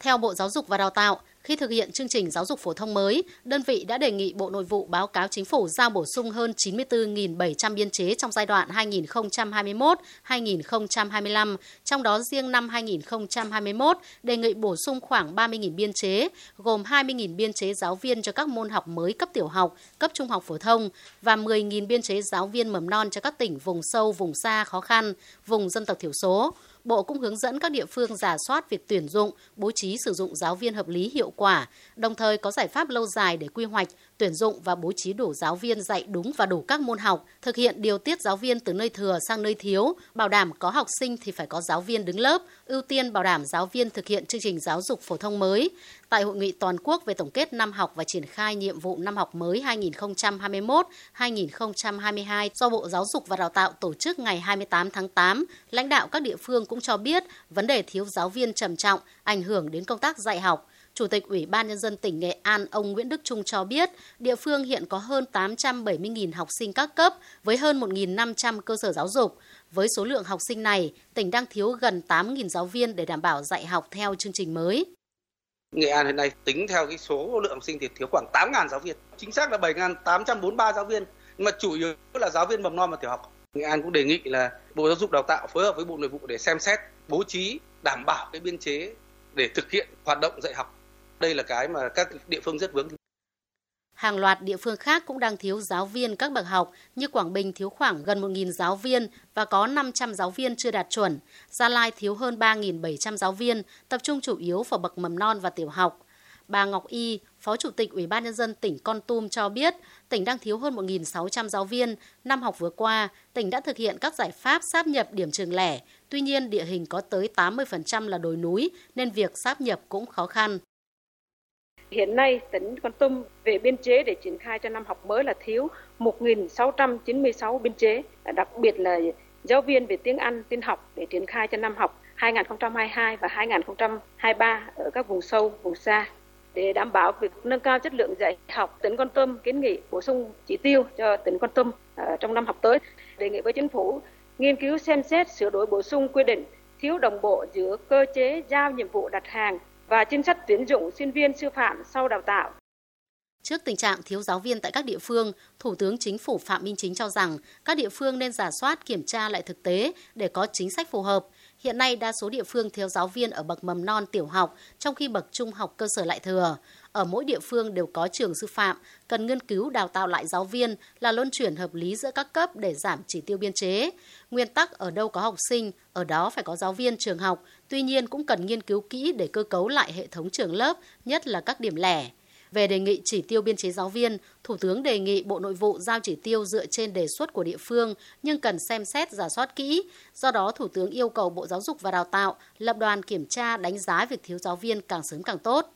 Theo Bộ Giáo dục và Đào tạo, khi thực hiện chương trình giáo dục phổ thông mới, đơn vị đã đề nghị Bộ Nội vụ báo cáo Chính phủ giao bổ sung hơn 94.700 biên chế trong giai đoạn 2021-2025, trong đó riêng năm 2021 đề nghị bổ sung khoảng 30.000 biên chế, gồm 20.000 biên chế giáo viên cho các môn học mới cấp tiểu học, cấp trung học phổ thông và 10.000 biên chế giáo viên mầm non cho các tỉnh vùng sâu, vùng xa khó khăn, vùng dân tộc thiểu số. Bộ cũng hướng dẫn các địa phương rà soát việc tuyển dụng, bố trí sử dụng giáo viên hợp lý hiệu quả, đồng thời có giải pháp lâu dài để quy hoạch, tuyển dụng và bố trí đủ giáo viên dạy đúng và đủ các môn học, thực hiện điều tiết giáo viên từ nơi thừa sang nơi thiếu, bảo đảm có học sinh thì phải có giáo viên đứng lớp, ưu tiên bảo đảm giáo viên thực hiện chương trình giáo dục phổ thông mới. Tại Hội nghị Toàn quốc về tổng kết năm học và triển khai nhiệm vụ năm học mới 2021-2022 do Bộ Giáo dục và Đào tạo tổ chức ngày 28 tháng 8, lãnh đạo các địa phương cũng cho biết vấn đề thiếu giáo viên trầm trọng, ảnh hưởng đến công tác dạy học. Chủ tịch Ủy ban Nhân dân tỉnh Nghệ An, ông Nguyễn Đức Trung cho biết, địa phương hiện có hơn 870.000 học sinh các cấp với hơn 1.500 cơ sở giáo dục. Với số lượng học sinh này, tỉnh đang thiếu gần 8.000 giáo viên để đảm bảo dạy học theo chương trình mới. Nghệ An hiện nay tính theo cái số lượng học sinh thì thiếu khoảng 8.000 giáo viên, chính xác là 7.843 giáo viên, nhưng mà chủ yếu là giáo viên mầm non và tiểu học. Nghệ An cũng đề nghị là Bộ Giáo dục Đào tạo phối hợp với Bộ Nội vụ để xem xét, bố trí, đảm bảo cái biên chế để thực hiện hoạt động dạy học. Đây là cái mà các địa phương rất vướng. Hàng loạt địa phương khác cũng đang thiếu giáo viên các bậc học, như Quảng Bình thiếu khoảng gần 1.000 giáo viên và có 500 giáo viên chưa đạt chuẩn. Gia Lai thiếu hơn 3.700 giáo viên, tập trung chủ yếu vào bậc mầm non và tiểu học. Bà Ngọc Y, Phó Chủ tịch Ủy ban Nhân dân tỉnh Kon Tum cho biết, tỉnh đang thiếu hơn 1.600 giáo viên. Năm học vừa qua, tỉnh đã thực hiện các giải pháp sáp nhập điểm trường lẻ. Tuy nhiên, địa hình có tới 80% là đồi núi, nên việc sáp nhập cũng khó khăn. Hiện nay, tỉnh Kon Tum về biên chế để triển khai cho năm học mới là thiếu 1.696 biên chế, đặc biệt là giáo viên về tiếng Anh, tin học để triển khai cho năm học 2022 và 2023 ở các vùng sâu, vùng xa. Để đảm bảo việc nâng cao chất lượng dạy học, tỉnh Kon Tum kiến nghị bổ sung chỉ tiêu cho tỉnh Kon Tum trong năm học tới, đề nghị với Chính phủ nghiên cứu xem xét sửa đổi bổ sung quy định thiếu đồng bộ giữa cơ chế giao nhiệm vụ đặt hàng và chính sách tuyển dụng sinh viên sư phạm sau đào tạo. Trước tình trạng thiếu giáo viên tại các địa phương, Thủ tướng Chính phủ Phạm Minh Chính cho rằng các địa phương nên rà soát kiểm tra lại thực tế để có chính sách phù hợp. Hiện nay, đa số địa phương thiếu giáo viên ở bậc mầm non tiểu học, trong khi bậc trung học cơ sở lại thừa. Ở mỗi địa phương đều có trường sư phạm, cần nghiên cứu đào tạo lại giáo viên là luân chuyển hợp lý giữa các cấp để giảm chỉ tiêu biên chế. Nguyên tắc ở đâu có học sinh, ở đó phải có giáo viên trường học, tuy nhiên cũng cần nghiên cứu kỹ để cơ cấu lại hệ thống trường lớp, nhất là các điểm lẻ. Về đề nghị chỉ tiêu biên chế giáo viên, Thủ tướng đề nghị Bộ Nội vụ giao chỉ tiêu dựa trên đề xuất của địa phương nhưng cần xem xét rà soát kỹ. Do đó, Thủ tướng yêu cầu Bộ Giáo dục và Đào tạo lập đoàn kiểm tra đánh giá việc thiếu giáo viên càng sớm càng tốt.